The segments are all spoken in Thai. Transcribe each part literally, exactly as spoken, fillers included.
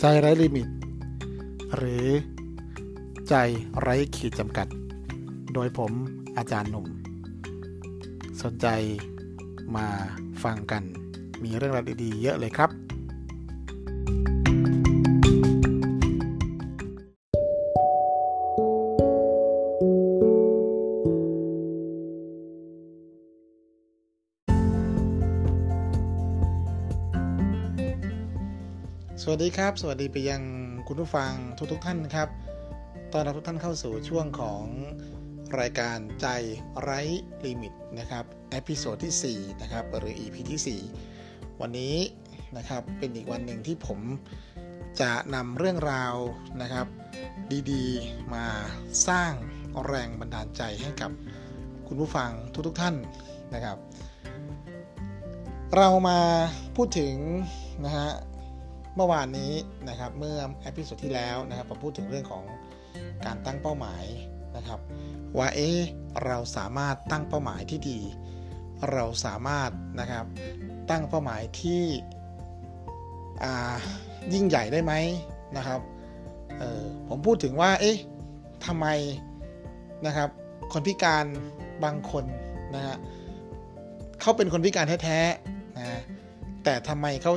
ใจไร้ลิมิตหรือใจไร้ขีดจำกัดโดยผมอาจารย์หนุ่มสนใจมาฟังกันมีเรื่องราวดีๆเยอะเลยครับสวัสดีครับสวัสดีไปยังคุณผู้ฟังทุกๆท่านครับตอนรับทุกท่านเข้าสู่ช่วงของรายการใจไร้ลิมิตนะครับเอพิโซดที่สี่นะครับหรือ อี พี ที่สี่วันนี้นะครับเป็นอีกวันหนึ่งที่ผมจะนำเรื่องราวนะครับดีๆมาสร้างแรงบันดาลใจให้กับคุณผู้ฟังทุกๆท่านนะครับเรามาพูดถึงนะฮะเมื่อวานนี้นะครับเมื่อเอพิโซดที่แล้วนะครับผมพูดถึงเรื่องของการตั้งเป้าหมายนะครับว่าเอ๊ะเราสามารถตั้งเป้าหมายที่ดีเราสามารถนะครับตั้งเป้าหมายที่อ่ายิ่งใหญ่ได้ไหมนะครับเอ่อผมพูดถึงว่าเอ๊ะทำไมนะครับคนพิการบางคนนะฮะเขาเป็นคนพิการแท้ๆนะแต่ทำไมเขา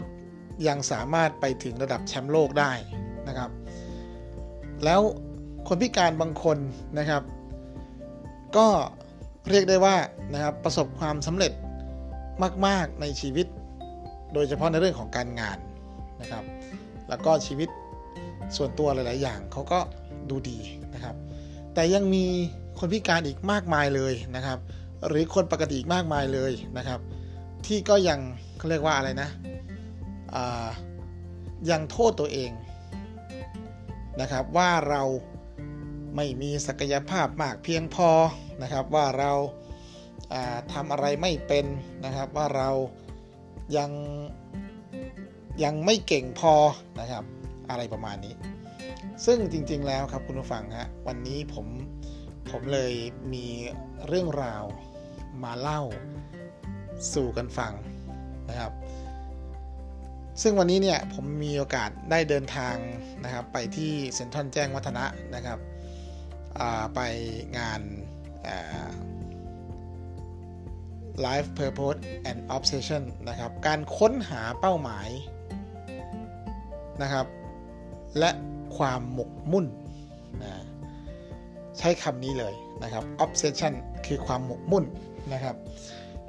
ยังสามารถไปถึงระดับแชมป์โลกได้นะครับแล้วคนพิการบางคนนะครับก็เรียกได้ว่านะครับประสบความสำเร็จมากๆในชีวิตโดยเฉพาะในเรื่องของการงานนะครับแล้วก็ชีวิตส่วนตัวหลายๆอย่างเขาก็ดูดีนะครับแต่ยังมีคนพิการอีกมากมายเลยนะครับหรือคนปกติอีกมากมายเลยนะครับที่ก็ยังเขาเรียกว่าอะไรนะยังโทษตัวเองนะครับว่าเราไม่มีศักยภาพมากเพียงพอนะครับว่าเราทำอะไรไม่เป็นนะครับว่าเรายังยังไม่เก่งพอนะครับอะไรประมาณนี้ซึ่งจริงๆแล้วครับคุณผู้ฟังฮะวันนี้ผมผมเลยมีเรื่องราวมาเล่าสู่กันฟังนะครับซึ่งวันนี้เนี่ยผมมีโอกาสได้เดินทางนะครับไปที่เซ็นทรัลแจ้งวัฒนะนะครับไปงาน Life Purpose and Obsession นะครับการค้นหาเป้าหมายนะครับและความหมกมุ่นนะใช้คำนี้เลยนะครับ Obsession คือความหมกมุ่นนะครับ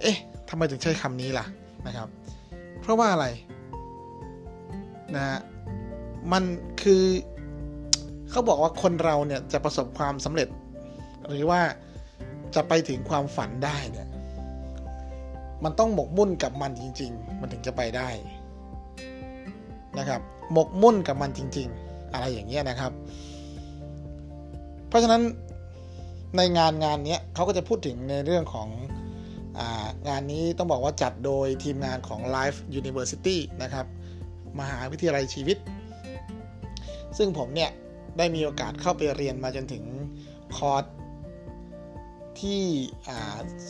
เอ๊ะทำไมถึงใช้คำนี้ล่ะนะครับเพราะว่าอะไรนะมันคือเขาบอกว่าคนเราเนี่ยจะประสบความสำเร็จหรือว่าจะไปถึงความฝันได้เนี่ยมันต้องหมกมุ่นกับมันจริงๆมันถึงจะไปได้นะครับหมกมุ่นกับมันจริงๆอะไรอย่างเงี้ยนะครับเพราะฉะนั้นในงานงานนี้เขาก็จะพูดถึงในเรื่องของงานนี้ต้องบอกว่าจัดโดยทีมงานของ Life University นะครับมหาวิทยาลัยชีวิตซึ่งผมเนี่ยได้มีโอกาสเข้าไปเรียนมาจนถึงคอร์สที่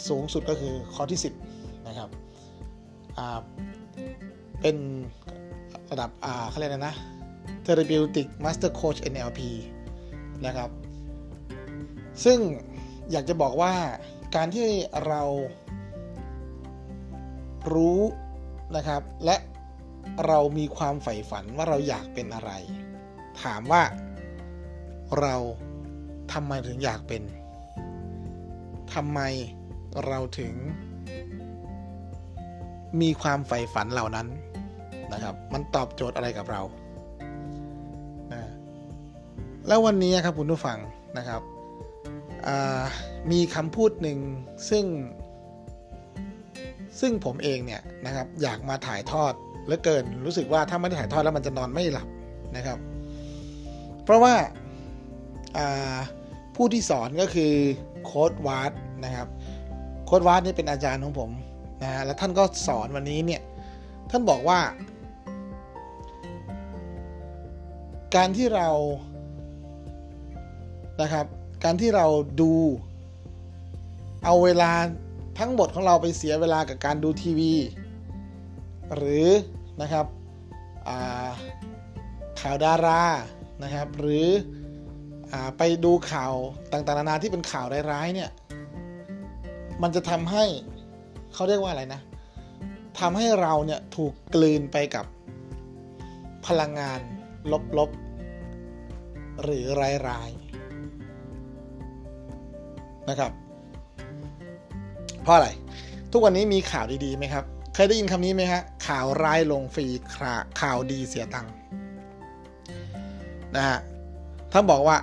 สูงสุดก็คือคอร์สที่สิบนะครับเป็นระดับเขาเรียกนะ Therapeutic Master Coach เอ็น แอล พี นะครับซึ่งอยากจะบอกว่าการที่เรารู้นะครับและเรามีความใฝ่ฝันว่าเราอยากเป็นอะไรถามว่าเราทำไมถึงอยากเป็นทำไมเราถึงมีความใฝ่ฝันเหล่านั้นนะครับมันตอบโจทย์อะไรกับเรานะแล้ววันนี้ครับคุณผู้ฟังนะครับมีคำพูดหนึ่งซึ่งซึ่งผมเองเนี่ยนะครับอยากมาถ่ายทอดเหลือเกินรู้สึกว่าถ้าไม่ได้ถ่ายทอดแล้วมันจะนอนไม่หลับนะครับเพราะว่าผู้ที่สอนก็คือโค้ชวาร์ดนะครับโค้ชวาร์ดนี่เป็นอาจารย์ของผมนะฮะแล้วท่านก็สอนวันนี้เนี่ยท่านบอกว่าการที่เรานะครับการที่เราดูเอาเวลาทั้งหมดของเราไปเสียเวลากับการดูทีวีหรือนะครับ ข่าวดารานะครับหรือไปดูข่าวต่างๆนานาที่เป็นข่าวร้ายๆเนี่ยมันจะทำให้เขาเรียกว่าอะไรนะทำให้เราเนี่ยถูกกลืนไปกับพลังงานลบๆหรือร้ายๆนะครับเพราะอะไรทุกวันนี้มีข่าวดีๆไหมครับเคยได้ยินคำนี้ไหมฮะข่าวร้ายลงฟรีข่าวดีเสียตังค์นะฮะถ้าบอกว่า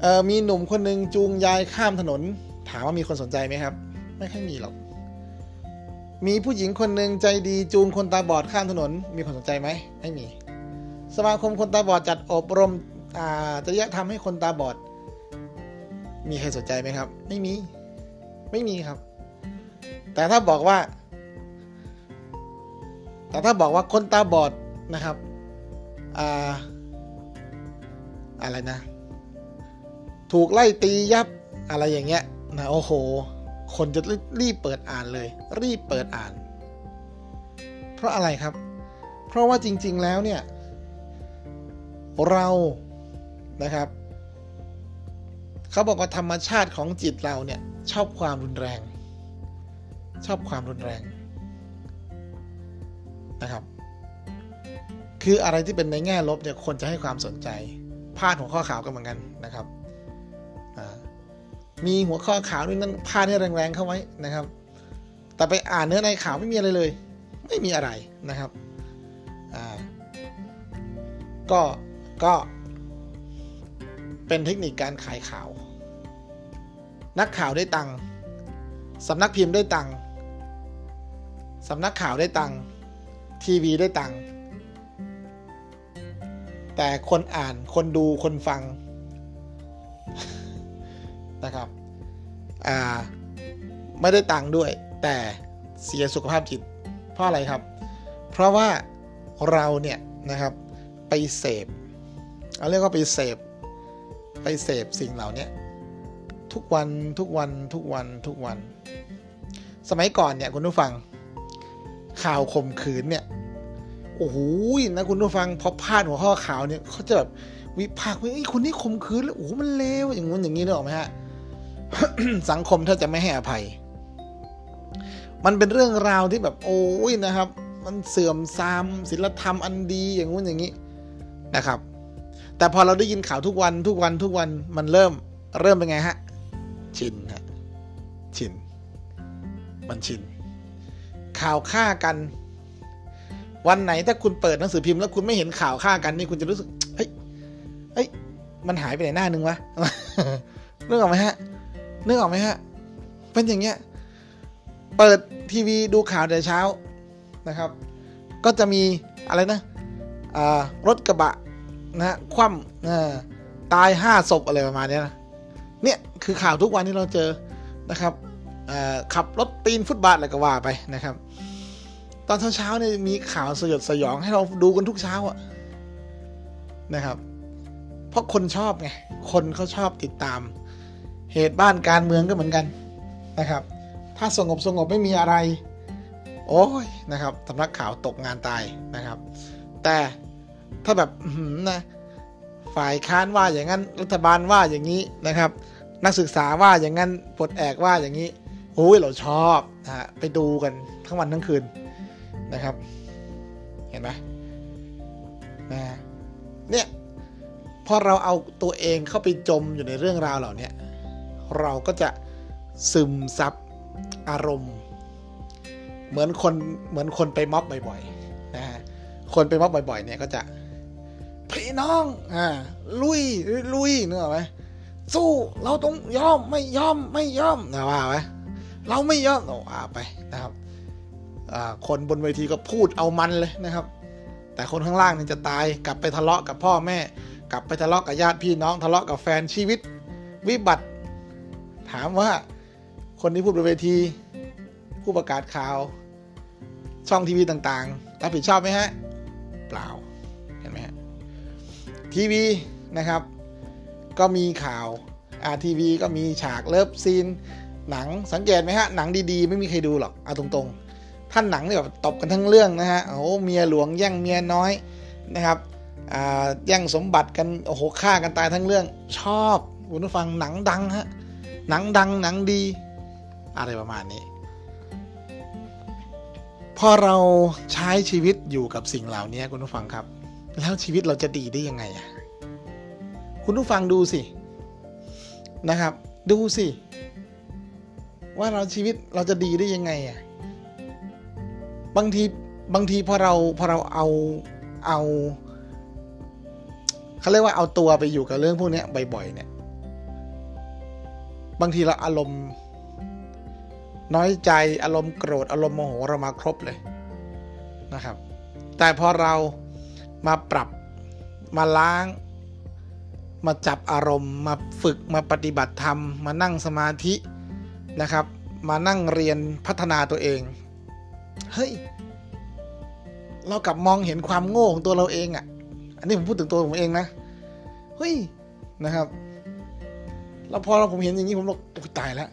เออมีหนุ่มคนนึงจูงยายข้ามถนนถามว่ามีคนสนใจไหมครับไม่ค่อยมีหรอกมีผู้หญิงคนนึงใจดีจูงคนตาบอดข้ามถนนมีคนสนใจไหมไม่มีสมาคมคนตาบอดจัดอบรมอ่าจริยธรรมให้คนตาบอดมีใครสนใจไหมครับไม่มีไม่มีครับแต่ถ้าบอกว่าแต่ถ้าบอกว่าคนตาบอดนะครับอ่าอะไรนะถูกไล่ตียับอะไรอย่างเงี้ยนะโอ้โหคนจะรีบเปิดอ่านเลยรีบเปิดอ่านเพราะอะไรครับเพราะว่าจริงๆแล้วเนี่ยเรานะครับเขาบอกว่าธรรมชาติของจิตเราเนี่ยชอบความรุนแรงชอบความรุนแรงนะครับคืออะไรที่เป็นในแง่ลบเนี่ยคนจะให้ความสนใจพาดหัวข้อข่าวกันเหมือนกันนะครับมีหัวข้อข่าวนี่นั่นพาดให้แรงๆเข้าไว้นะครับแต่ไปอ่านเนื้อในข่าวไม่มีอะไรเลยไม่มีอะไรนะครับอ่าก็ก็เป็นเทคนิคการขายข่าวนักข่าวได้ตังค์สำนักพิมพ์ได้ตังค์สำนักข่าวได้ตังค์ทีวีได้ตังค์แต่คนอ่านคนดูคนฟังนะครับอ่าไม่ได้ตังค์ด้วยแต่เสียสุขภาพจิตเพราะอะไรครับเพราะว่าเราเนี่ยนะครับไปเสพเอาเรียกว่าไปเสพไปเสพสิ่งเหล่านี้ทุกวันทุกวันทุกวันทุกวันสมัยก่อนเนี่ยคุณผู้ฟังข่าวข่มขืนเนี่ยโอ้โหนะคุณผู้ฟังพอพาดหัวข้อข่าวเนี่ยเขาจะแบบวิพากษ์ว่าไอ้คนนี้ข่มขืนแล้วโอ้โหมันเลวอย่างงู้นอย่างนี้เลยหรอไหมฮะ สังคมถ้าจะไม่ให้อภัยมันเป็นเรื่องราวที่แบบโอ้ยนะครับมันเสื่อมทรามศีลธรรมอันดีอย่างงู้นอย่างนี้นะครับแต่พอเราได้ยินข่าวทุกวันทุกวันทุกวันมันเริ่มเริ่มเป็นไงฮะชินฮะชินมันชินข่าวฆ่ากันวันไหนถ้าคุณเปิดหนังสือพิมพ์แล้วคุณไม่เห็นข่าวฆ่ากันนี่คุณจะรู้สึกเฮ้ยเฮ้ยมันหายไปไหนหน้านึงวะ นึกออกไหมฮะนึกออกไหมฮะเป็นอย่างเงี้ยเปิดทีวีดูข่าวแต่เช้านะครับก็จะมีอะไรนะอ่ารถกระบะนะคว่ำตายห้าศพอะไรประมาณนี้นะเนี่ยคือข่าวทุกวันที่เราเจอนะครับขับรถปีนฟุตบาทอะไรก็ว่าไปนะครับตอนเช้าๆเนี่ยมีข่าวสยดสยองให้เราดูกันทุกเช้าอะนะครับเพราะคนชอบไงคนเขาชอบติดตามเหตุบ้านการเมืองก็เหมือนกันนะครับถ้าสงบสงบไม่มีอะไรโอ้ยนะครับสำนักข่าวตกงานตายนะครับแต่ถ้าแบบนะฝ่ายค้านว่าอย่างนั้นรัฐบาลว่าอย่างนี้นะครับนักศึกษาว่าอย่างนั้นปลดแอกว่าอย่างนี้โอ้ยเราชอบนะฮะไปดูกันทั้งวันทั้งคืนนะครับเห็นไหมนะเนี่ยพอเราเอาตัวเองเข้าไปจมอยู่ในเรื่องราวเหล่านี้เราก็จะซึมซับอารมณ์เหมือนคนเหมือนคนไปม็อบบ่อยๆนะฮะคนไปม็อบบ่อยๆเนี่ยก็จะพี่น้องอ่าลุยลุยเนอะไหมสู้เราต้องยอมไม่ยอมไม่ยอมนะว่าไหมเราไม่ยอมเราอ่าไปนะครับคนบนเวทีก็พูดเอามันเลยนะครับแต่คนข้างล่างนี่จะตายกลับไปทะเลาะกับพ่อแม่กลับไปทะเลาะกับญาติพี่น้องทะเลาะกับแฟนชีวิตวิบัติถามว่าคนที่พูดบนเวทีผู้ประกาศข่าวช่องทีวีต่างๆรับผิดชอบไหมฮะเปล่าเห็นไหมฮะทีวีนะครับก็มีข่าวอาทีวีก็มีฉากเลิฟซีนหนังสังเกตไหมฮะหนังดีๆไม่มีใครดูหรอกเอาตรงๆท่านหนังเนี่ยแบบตบกันทั้งเรื่องนะฮะโอ้เมียหลวงแย่งเมียน้อยนะครับ แย่งสมบัติกันโอ้โหฆ่ากันตายทั้งเรื่องชอบคุณผู้ฟังหนังดังฮะหนังดังหนังดีอะไรประมาณนี้พอเราใช้ชีวิตอยู่กับสิ่งเหล่านี้คุณผู้ฟังครับแล้วชีวิตเราจะดีได้ยังไงอ่ะคุณผู้ฟังดูสินะครับดูสิว่าเราชีวิตเราจะดีได้ยังไงอ่ะบางทีบางทีพอเราพอเราเอาเอาเขาเรียกว่าเอาตัวไปอยู่กับเรื่องพวกนี้บ่อยๆเนี่ยบางทีเราอารมณ์น้อยใจอารมณ์โกรธอารมณ์โมโหเรามาครบเลยนะครับแต่พอเรามาปรับมาล้างมาจับอารมณ์มาฝึกมาปฏิบัติธรรมมานั่งสมาธินะครับมานั่งเรียนพัฒนาตัวเองเฮ้ยเรากลับมองเห็นความโง่ของตัวเราเองอ่ะอันนี้ผมพูดถึงตัวผมเองนะเฮ้ยนะครับแล้วพอเราผมเห็นอย่างนี้ผมบอกโอ้ตายแล้ว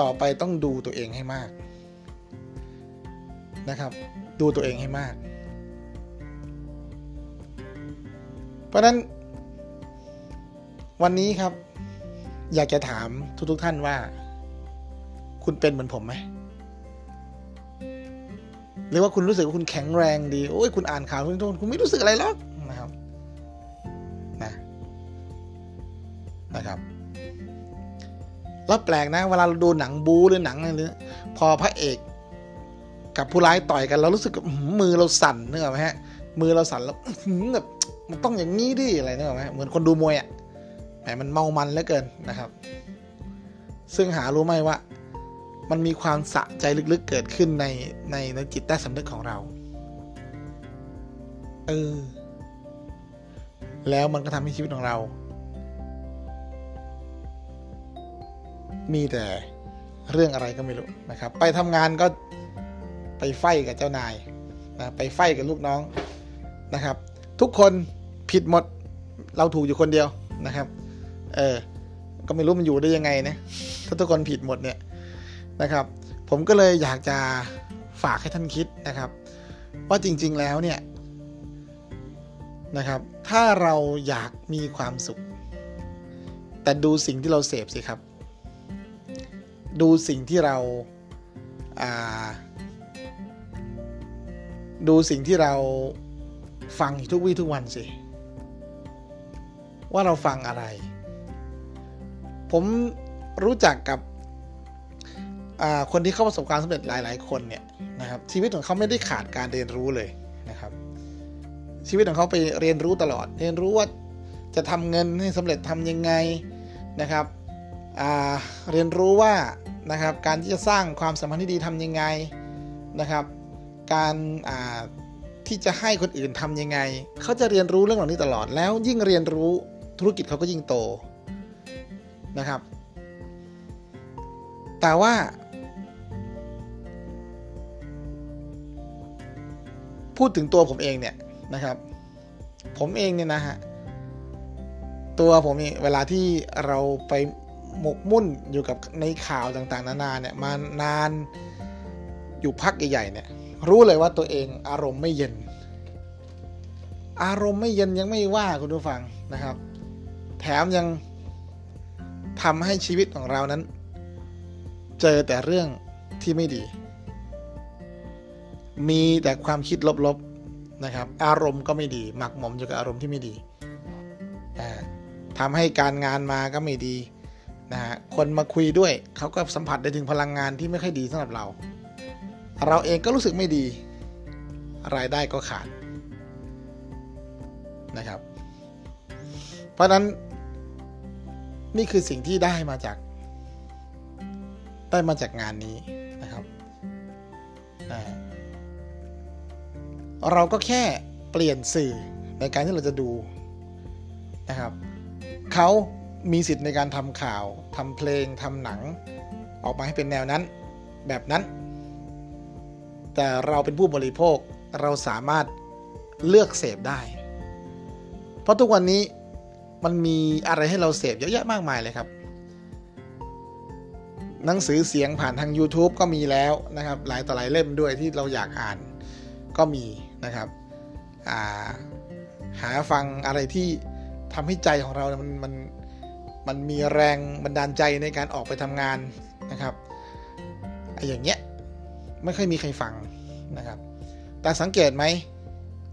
ต่อไปต้องดูตัวเองให้มากนะครับดูตัวเองให้มากเพราะฉะนั้นวันนี้ครับอยากจะถามทุกๆท่านว่าคุณเป็นเหมือนผมไหมหรือว่าคุณรู้สึกว่าคุณแข็งแรงดีโอ้ยคุณอ่านข่าวทุกๆคุณไม่รู้สึกอะไรหรอกนะครับนะนะครับแล้วแปลกนะเวลาเราดูหนังบู๊หรือหนังอะไรเนี่ยพอพระเอกกับผู้ร้ายต่อยกันเรารู้สึกมือเราสั่นนึกออกไหมฮะมือเราสั่นแล้วแบบมันต้องอย่างนี้ดิอะไรนึกออกไหมเหมือนคนดูมวยอ่ะแหมมันเมามันเหลือเกินนะครับซึ่งหารู้ไหมว่ามันมีความสะใจลึกๆเกิดขึ้นในในในจิตใต้สำนึกของเราเออแล้วมันก็ทำให้ชีวิตของเรามีแต่เรื่องอะไรก็ไม่รู้นะครับไปทำงานก็ไปไฟกับเจ้านายนะไปไฟกับลูกน้องนะครับทุกคนผิดหมดเราถูกอยู่คนเดียวนะครับเออก็ไม่รู้มันอยู่ได้ยังไงนะถ้าทุกคนผิดหมดเนี่ยนะครับผมก็เลยอยากจะฝากให้ท่านคิดนะครับว่าจริงๆแล้วเนี่ยนะครับถ้าเราอยากมีความสุขแต่ดูสิ่งที่เราเสพสิครับดูสิ่งที่เราอ่าดูสิ่งที่เราฟังอยู่ทุกวี่ทุกวันสิว่าเราฟังอะไรผมรู้จักกับคนที่เข้าประสบการณ์สำเร็จหลายๆคนเนี่ยนะครับชีวิตของเขาไม่ได้ขาดการเรียนรู้เลยนะครับชีวิตของเขาไปเรียนรู้ตลอดเรียนรู้ว่าจะทำเงินให้สำเร็จทำยังไงนะครับเรียนรู้ว่านะครับการที่จะสร้างความสัมพันธ์ที่ดีทำยังไงนะครับการที่จะให้คนอื่นทำยังไงเขาจะเรียนรู้เรื่องเหล่านี้ตลอดแล้วยิ่งเรียนรู้ธุรกิจเขาก็ยิ่งโตนะครับแต่ว่าพูดถึงตัวผมเองเนี่ยนะครับผมเองเนี่ยนะฮะตัวผมเองเวลาที่เราไปหมกมุ่นอยู่กับในข่าวต่างๆนานาเนี่ยมานานอยู่พักใหญ่ๆเนี่ยรู้เลยว่าตัวเองอารมณ์ไม่เย็นอารมณ์ไม่เย็นยังไม่ว่าคุณผู้ฟังนะครับแถมยังทำให้ชีวิตของเรานั้นเจอแต่เรื่องที่ไม่ดีมีแต่ความคิดลบๆนะครับอารมณ์ก็ไม่ดีหมักหมมอยู่กับอารมณ์ที่ไม่ดีทำให้การงานมาก็ไม่ดีนะฮะคนมาคุยด้วยเขาก็สัมผัสได้ถึงพลังงานที่ไม่ค่อยดีสำหรับเราเราเองก็รู้สึกไม่ดีรายได้ก็ขาดนะครับเพราะนั้นนี่คือสิ่งที่ได้มาจากได้มาจากงานนี้นะครับเราก็แค่เปลี่ยนสื่อในการที่เราจะดูนะครับเขามีสิทธิ์ในการทำข่าวทำเพลงทำหนังออกมาให้เป็นแนวนั้นแบบนั้นแต่เราเป็นผู้บริโภคเราสามารถเลือกเสพได้เพราะทุกวันนี้มันมีอะไรให้เราเสพเยอะแยะมากมายเลยครับหนังสือเสียงผ่านทาง YouTube ก็มีแล้วนะครับหลายต่อหลายเล่มด้วยที่เราอยากอ่านก็มีนะครับอ่า หาฟังอะไรที่ทำให้ใจของเรามันมันมันมีแรงบันดาลใจในการออกไปทำงานนะครับไอ้อย่างเงี้ยไม่ค่อยมีใครฟังนะครับแต่สังเกตไหม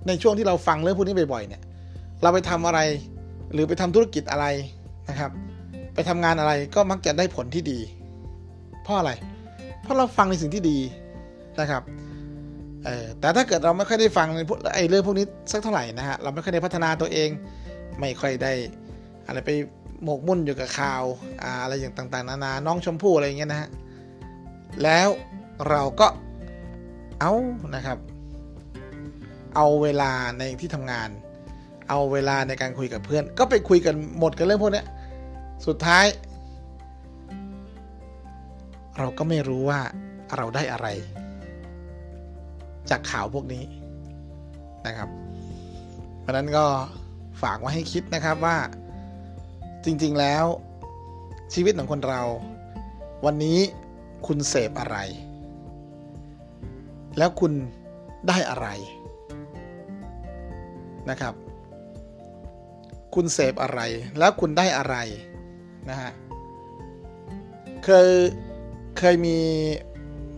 ในช่วงที่เราฟังเรื่องพวกนี้บ่อยๆเนี่ยเราไปทำอะไรหรือไปทำธุรกิจอะไรนะครับไปทำงานอะไรก็มักจะได้ผลที่ดีเพราะอะไรเพราะเราฟังในสิ่งที่ดีนะครับแต่ถ้าเกิดเราไม่ค่อยได้ฟังไอ้เรื่องพวกนี้สักเท่าไหร่นะฮะเราไม่ค่อยได้พัฒนาตัวเองไม่ค่อยได้อะไรไปหมกมุ่นอยู่กับข่าวอะไรอย่างต่างๆนานาน้องชมพู่อะไรอย่างเงี้ยนะฮะแล้วเราก็เอานะครับเอาเวลาในที่ทำงานเอาเวลาในการคุยกับเพื่อนก็ไปคุยกันหมดกันเรื่องพวกนี้สุดท้ายเราก็ไม่รู้ว่าเราได้อะไรจากข่าวพวกนี้นะครับเพราะนั้นก็ฝากไว้ให้คิดนะครับว่าจริงๆแล้วชีวิตของคนเราวันนี้คุณเสพอะไรแล้วคุณได้อะไรนะครับคุณเสพอะไรแล้วคุณได้อะไรนะฮะเคยเคยมี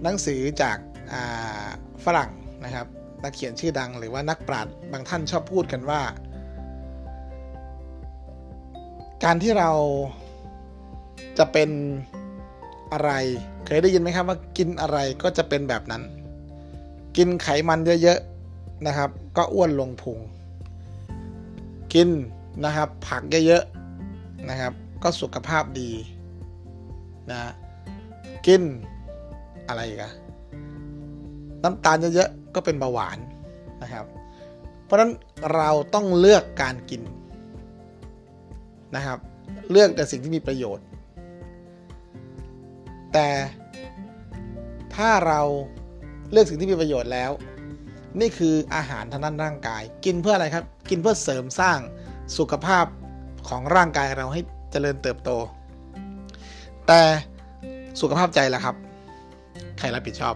หนังสือจากอ่าฝรั่งนะครับนักเขียนชื่อดังหรือว่านักปราชญ์บางท่านชอบพูดกันว่าการที่เราจะเป็นอะไรเคยได้ยินไหมครับว่ากินอะไรก็จะเป็นแบบนั้นกินไขมันเยอะๆนะครับก็อ้วนลงพุงกินนะครับผักเยอะๆนะครับก็สุขภาพดีนะกินอะไรกันน้ำตาลเยอะๆก็เป็นเบาหวานนะครับเพราะนั้นเราต้องเลือกการกินนะครับเลือกแต่สิ่งที่มีประโยชน์แต่ถ้าเราเลือกสิ่งที่มีประโยชน์แล้วนี่คืออาหารทางด้านร่างกายกินเพื่ออะไรครับกินเพื่อเสริมสร้างสุขภาพของร่างกายเราให้เจริญเติบโตแต่สุขภาพใจล่ะครับใครรับผิดชอบ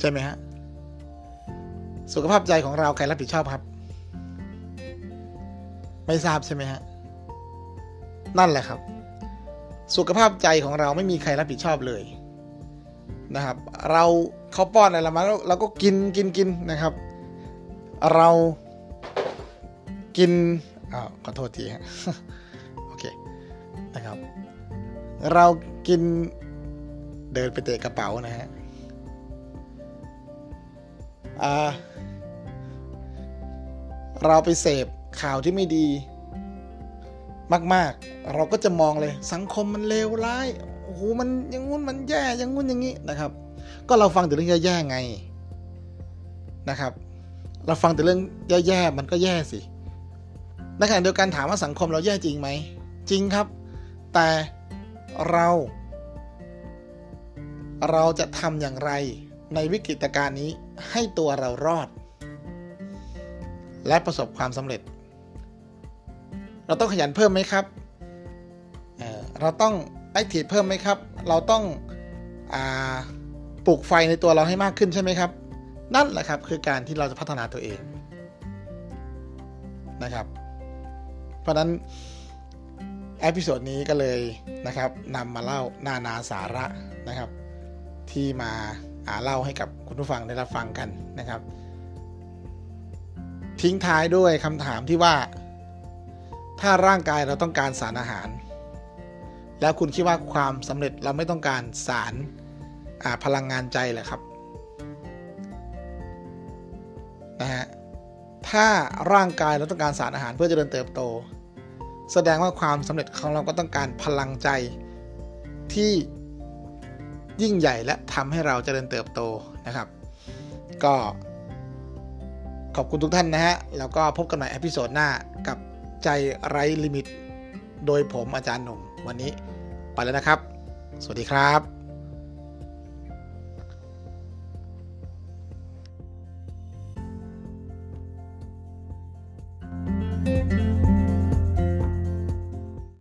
ใช่ไหมฮะสุขภาพใจของเราใครรับผิดชอบครับไม่ทราบใช่ไหมฮะนั่นแหละครับสุขภาพใจของเราไม่มีใครรับผิดชอบเลยนะครับเราเขาป้อนอะไรมาแล้วเราก็กินกินกินนะครับเรากินอ้าวขอโทษทีฮะโอเคนะครับเรากินเดินไปเตะกระเป๋านะฮะอ่าเราไปเสพข่าวที่ไม่ดีมากๆเราก็จะมองเลยสังคมมันเลวร้ายโอ้โหมันอย่างงู้นมันแย่อย่างงู้นอย่างงี้นะครับก็เราฟังแต่เรื่องแย่ๆไงนะครับเราฟังแต่เรื่องแย่ๆมันก็แย่สิในขณะเดียวกันถามว่าสังคมเราแย่จริงไหมจริงครับแต่เราเราจะทำอย่างไรในวิกฤตการณ์นี้ให้ตัวเรารอดและประสบความสำเร็จเราต้องขยันเพิ่มไหมครับ เอ่อ เราต้องแอคทีฟเพิ่มไหมครับเราต้องอ่าปลูกไฟในตัวเราให้มากขึ้นใช่ไหมครับนั่นแหละครับคือการที่เราจะพัฒนาตัวเองนะครับเพราะนั้นเอพิโซดนี้ก็เลยนะครับนำมาเล่านานาสาระนะครับที่มาอ่าเล่าให้กับคุณผู้ฟังได้รับฟังกันนะครับทิ้งท้ายด้วยคำถามที่ว่าถ้าร่างกายเราต้องการสารอาหารแล้วคุณคิดว่าความสำเร็จเราไม่ต้องการสารอ่าพลังงานใจแหละครับนะฮะถ้าร่างกายเราต้องการสารอาหารเพื่อเจริญเติบโตแสดงว่าความสำเร็จของเราก็ต้องการพลังใจที่ยิ่งใหญ่และทำให้เราเจริญเติบโตนะครับก็ขอบคุณทุกท่านนะฮะแล้วก็พบกันใหม่เอพิโซดหน้ากับใจไร้ลิมิตโดยผมอาจารย์หนุ่มวันนี้ไปแล้วนะครับสวัสดีครับ